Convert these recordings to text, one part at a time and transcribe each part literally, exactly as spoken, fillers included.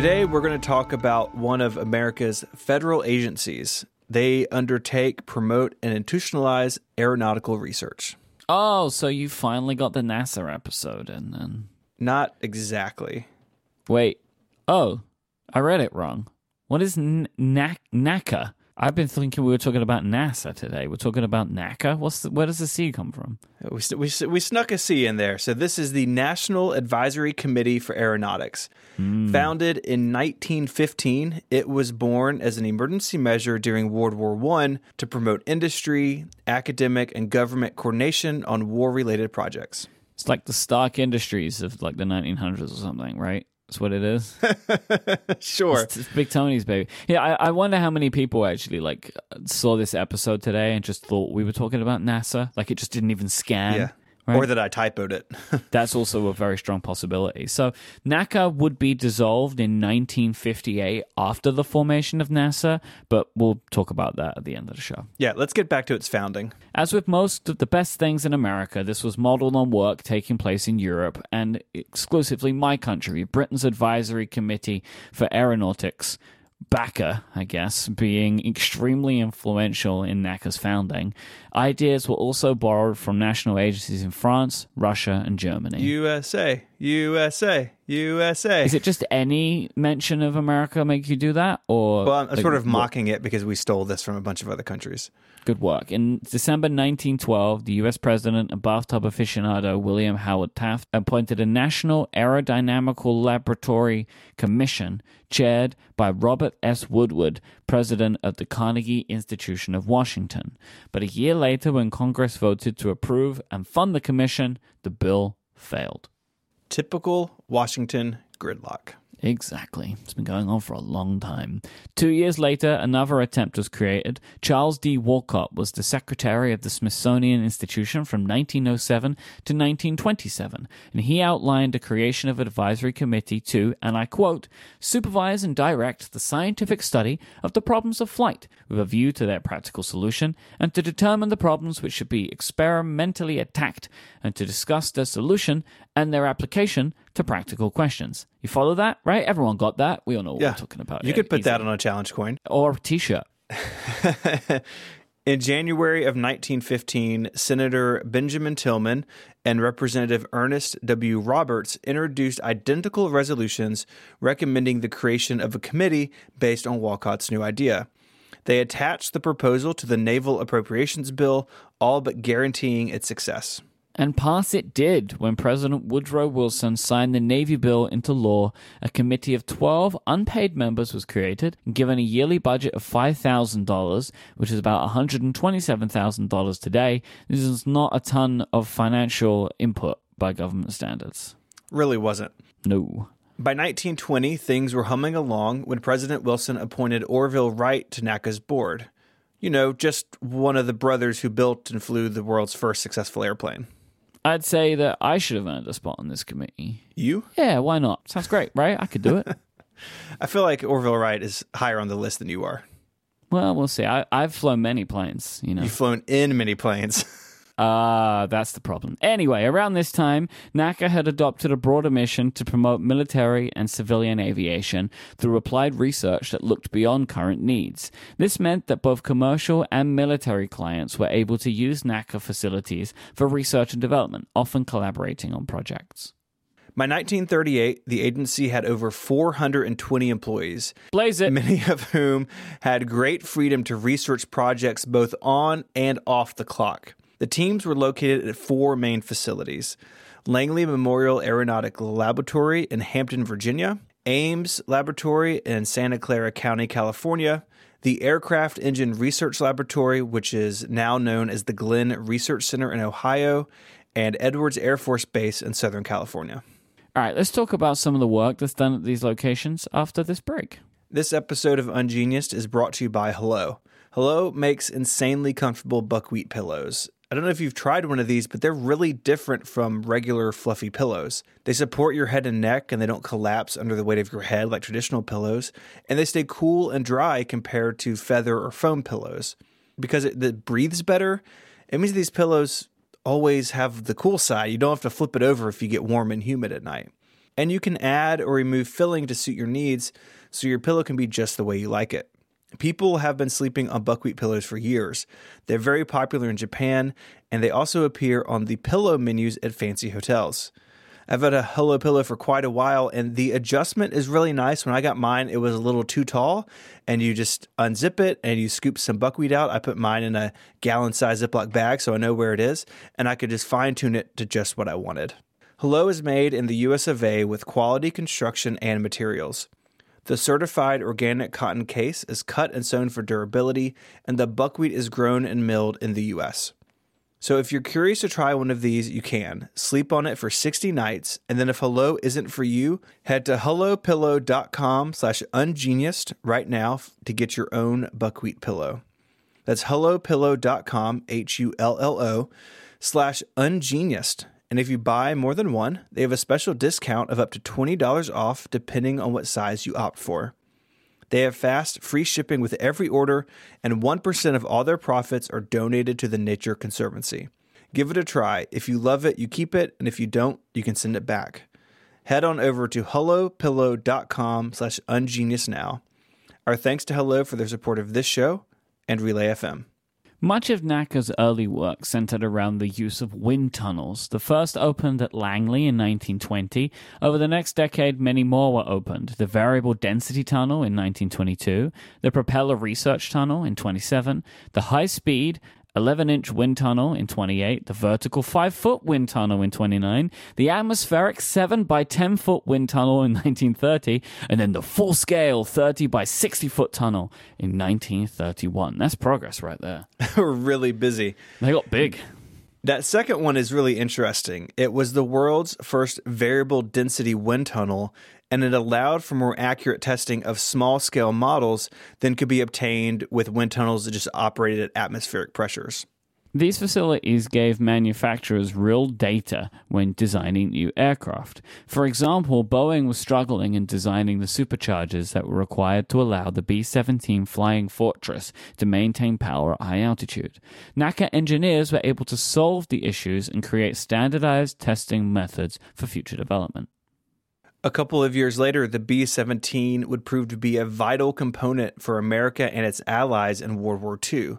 Today, we're going to talk about one of America's federal agencies. They undertake, promote, and institutionalize aeronautical research. Oh, so you finally got the NASA episode in then. Not exactly. Wait. Oh, I read it wrong. What is N- N- NACA? I've been thinking we were talking about NASA today. We're talking about NACA. What's the, where does the C come from? We, we we snuck a C in there. So this is the National Advisory Committee for Aeronautics. Mm. Founded in nineteen fifteen, it was born as an emergency measure during World War One to promote industry, academic, and government coordination on war-related projects. It's like the Stark Industries of like the nineteen hundreds or something, right? That's what it is. Sure. It's, it's Big Tony's baby. Yeah, I, I wonder how many people actually like saw this episode today and just thought we were talking about NASA. Like it just didn't even scan. Yeah. Right? Or that I typoed it. That's also a very strong possibility. So NACA would be dissolved in nineteen fifty-eight after the formation of NASA, but we'll talk about that at the end of the show. Yeah, let's get back to its founding. As with most of the best things in America, this was modeled on work taking place in Europe and exclusively my country, Britain's Advisory Committee for Aeronautics, B A C A, I guess, being extremely influential in NACA's founding. Ideas were also borrowed from national agencies in France, Russia, and Germany. U S A, U S A, U S A. Is it just any mention of America make you do that? Or well, I'm like, sort of mocking it because we stole this from a bunch of other countries. Good work. In December nineteen twelve, the U S president and bathtub aficionado William Howard Taft appointed a National Aerodynamical Laboratory Commission chaired by Robert S. Woodward, president of the Carnegie Institution of Washington. But a year later, when Congress voted to approve and fund the commission, the bill failed. Typical Washington gridlock. Exactly. It's been going on for a long time. Two years later, another attempt was created. Charles D. Walcott was the secretary of the Smithsonian Institution from nineteen oh seven to nineteen twenty-seven, and he outlined the creation of an advisory committee to, and I quote, supervise and direct the scientific study of the problems of flight with a view to their practical solution, and to determine the problems which should be experimentally attacked, and to discuss their solution and their application to practical questions. You follow that, right? Everyone got that. We all know what yeah. we're talking about. You yeah, could put easily. That on a challenge coin. Or a T-shirt. In January of nineteen fifteen, Senator Benjamin Tillman and Representative Ernest W. Roberts introduced identical resolutions recommending the creation of a committee based on Walcott's new idea. They attached the proposal to the Naval Appropriations Bill, all but guaranteeing its success. And pass it did when President Woodrow Wilson signed the Navy bill into law. A committee of twelve unpaid members was created and given a yearly budget of five thousand dollars, which is about one hundred twenty-seven thousand dollars today. This is not a ton of financial input by government standards. Really wasn't. No. By nineteen twenty, things were humming along when President Wilson appointed Orville Wright to NACA's board. You know, just one of the brothers who built and flew the world's first successful airplane. I'd say that I should have earned a spot on this committee. You? Yeah, why not? Sounds great, right? I could do it. I feel like Orville Wright is higher on the list than you are. Well, we'll see. I, I've flown many planes, you know. You've flown in many planes. Ah, uh, that's the problem. Anyway, around this time, NACA had adopted a broader mission to promote military and civilian aviation through applied research that looked beyond current needs. This meant that both commercial and military clients were able to use NACA facilities for research and development, often collaborating on projects. By nineteen thirty-eight, the agency had over four hundred twenty employees, Blaze it. many of whom had great freedom to research projects both on and off the clock. The teams were located at four main facilities: Langley Memorial Aeronautical Laboratory in Hampton, Virginia, Ames Laboratory in Santa Clara County, California, the Aircraft Engine Research Laboratory, which is now known as the Glenn Research Center in Ohio, and Edwards Air Force Base in Southern California. All right, let's talk about some of the work that's done at these locations after this break. This episode of Ungeniused is brought to you by Hello. Hello makes insanely comfortable buckwheat pillows. I don't know if you've tried one of these, but they're really different from regular fluffy pillows. They support your head and neck, and they don't collapse under the weight of your head like traditional pillows, and they stay cool and dry compared to feather or foam pillows. Because it, it breathes better, it means these pillows always have the cool side. You don't have to flip it over if you get warm and humid at night. and you can add or remove filling to suit your needs so your pillow can be just the way you like it. People have been sleeping on buckwheat pillows for years. They're very popular in Japan, and they also appear on the pillow menus at fancy hotels. I've had a Hello pillow for quite a while, and the adjustment is really nice. When I got mine, it was a little too tall, and you just unzip it, and you scoop some buckwheat out. I put mine in a gallon-sized Ziploc bag so I know where it is, and I could just fine-tune it to just what I wanted. Hello is made in the U S of A with quality construction and materials. The certified organic cotton case is cut and sewn for durability, and the buckwheat is grown and milled in the U S. So if you're curious to try one of these, you can. Sleep on it for sixty nights, and then if Hello isn't for you, head to hellopillow.com slash ungeniused right now to get your own buckwheat pillow. That's hellopillow dot com, H U L L O, slash ungeniused. And if you buy more than one, they have a special discount of up to twenty dollars off depending on what size you opt for. They have fast, free shipping with every order, and one percent of all their profits are donated to the Nature Conservancy. Give it a try. If you love it, you keep it, and if you don't, you can send it back. Head on over to hellopillow.com slash ungenius now. Our thanks to Hello for their support of this show and Relay F M. Much of NACA's early work centered around the use of wind tunnels. The first opened at Langley in nineteen twenty. Over the next decade, many more were opened. The Variable Density Tunnel in nineteen twenty-two, the Propeller Research Tunnel in twenty-seven, the high-speed eleven-inch wind tunnel in twenty-eight, the vertical five-foot wind tunnel in twenty-nine, the atmospheric seven by ten foot wind tunnel in nineteen thirty, and then the full-scale thirty by sixty foot tunnel in nineteen thirty-one. That's progress right there. We're really busy. They got big. That second one is really interesting. It was the world's first variable density wind tunnel, and it allowed for more accurate testing of small-scale models than could be obtained with wind tunnels that just operated at atmospheric pressures. These facilities gave manufacturers real data when designing new aircraft. For example, Boeing was struggling in designing the superchargers that were required to allow the B seventeen Flying Fortress to maintain power at high altitude. NACA engineers were able to solve the issues and create standardized testing methods for future development. A couple of years later, the B seventeen would prove to be a vital component for America and its allies in World War Two.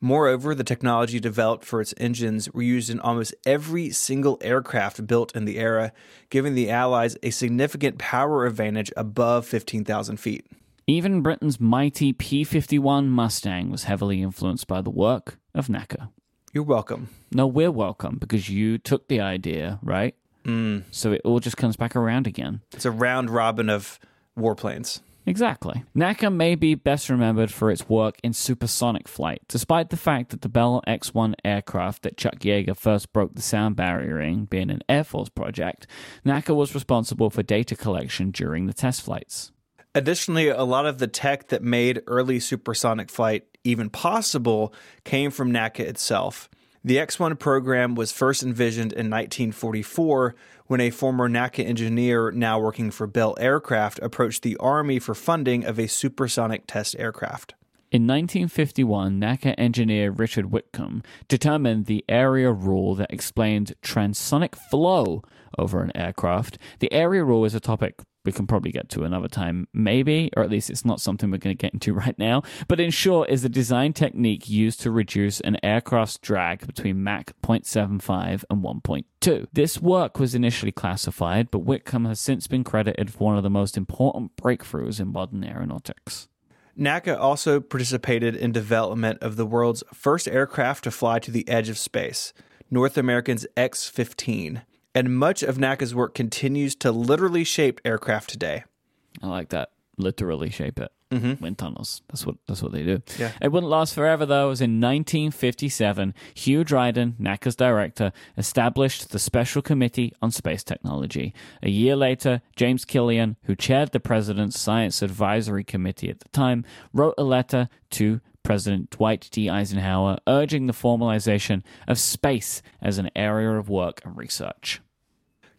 Moreover, the technology developed for its engines were used in almost every single aircraft built in the era, giving the Allies a significant power advantage above fifteen thousand feet. Even Britain's mighty P fifty-one Mustang was heavily influenced by the work of NACA. You're welcome. No, we're welcome, because you took the idea, right? Mm. So it all just comes back around again. It's a round robin of warplanes. Exactly. NACA may be best remembered for its work in supersonic flight, despite the fact that the Bell X one aircraft that Chuck Yeager first broke the sound barrier in, being an Air Force project, NACA was responsible for data collection during the test flights. Additionally, a lot of the tech that made early supersonic flight even possible came from NACA itself. The X one program was first envisioned in nineteen forty-four when a former NACA engineer now working for Bell Aircraft approached the Army for funding of a supersonic test aircraft. In nineteen fifty-one, NACA engineer Richard Whitcomb determined the area rule that explained transonic flow over an aircraft. The area rule is a topic we can probably get to another time, maybe, or at least it's not something we're going to get into right now. But in short, is the design technique used to reduce an aircraft's drag between Mach zero point seven five and one point two. This work was initially classified, but Whitcomb has since been credited for one of the most important breakthroughs in modern aeronautics. NACA also participated in development of the world's first aircraft to fly to the edge of space, North America's X fifteen. And much of NACA's work continues to literally shape aircraft today. I like that. Literally shape it. Mm-hmm. Wind tunnels. That's what that's what they do. Yeah. It wouldn't last forever, though, as in nineteen fifty-seven, Hugh Dryden, NACA's director, established the Special Committee on Space Technology. A year later, James Killian, who chaired the President's Science Advisory Committee at the time, wrote a letter to President Dwight D. Eisenhower urging the formalization of space as an area of work and research.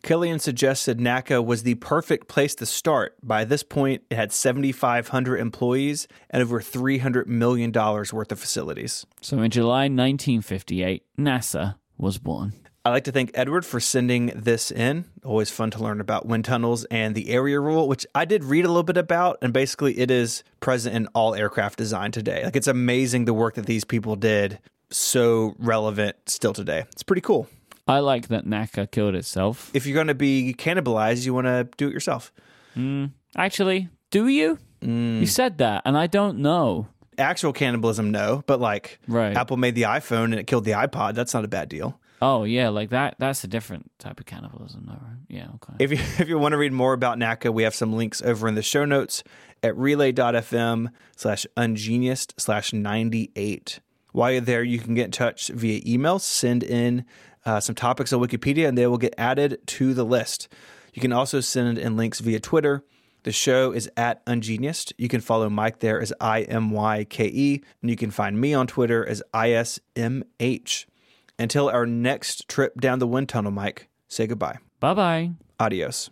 Killian suggested NACA was the perfect place to start. By this point, it had seven thousand five hundred employees and over three hundred million dollars worth of facilities. So in July nineteen fifty-eight, NASA was born. I'd like to thank Edward for sending this in. Always fun to learn about wind tunnels and the area rule, which I did read a little bit about. And basically, it is present in all aircraft design today. Like, it's amazing the work that these people did. So relevant still today. It's pretty cool. I like that NACA killed itself. If you're going to be cannibalized, you want to do it yourself. Mm, actually, do you? Mm. You said that, and I don't know. Actual cannibalism, no. But, like, right. Apple made the iPhone and it killed the iPod. That's not a bad deal. Oh, yeah, like that. That's a different type of cannibalism, though, right? Yeah, okay. If you, if you want to read more about NACA, we have some links over in the show notes at relay.fm slash ungenius slash 98. While you're there, you can get in touch via email, send in uh, some topics on Wikipedia, and they will get added to the list. You can also send in links via Twitter. The show is at Ungenius. You can follow Mike there as I M Y K E, and you can find me on Twitter as I S M H. Until our next trip down the wind tunnel, Mike, say goodbye. Bye-bye. Adios.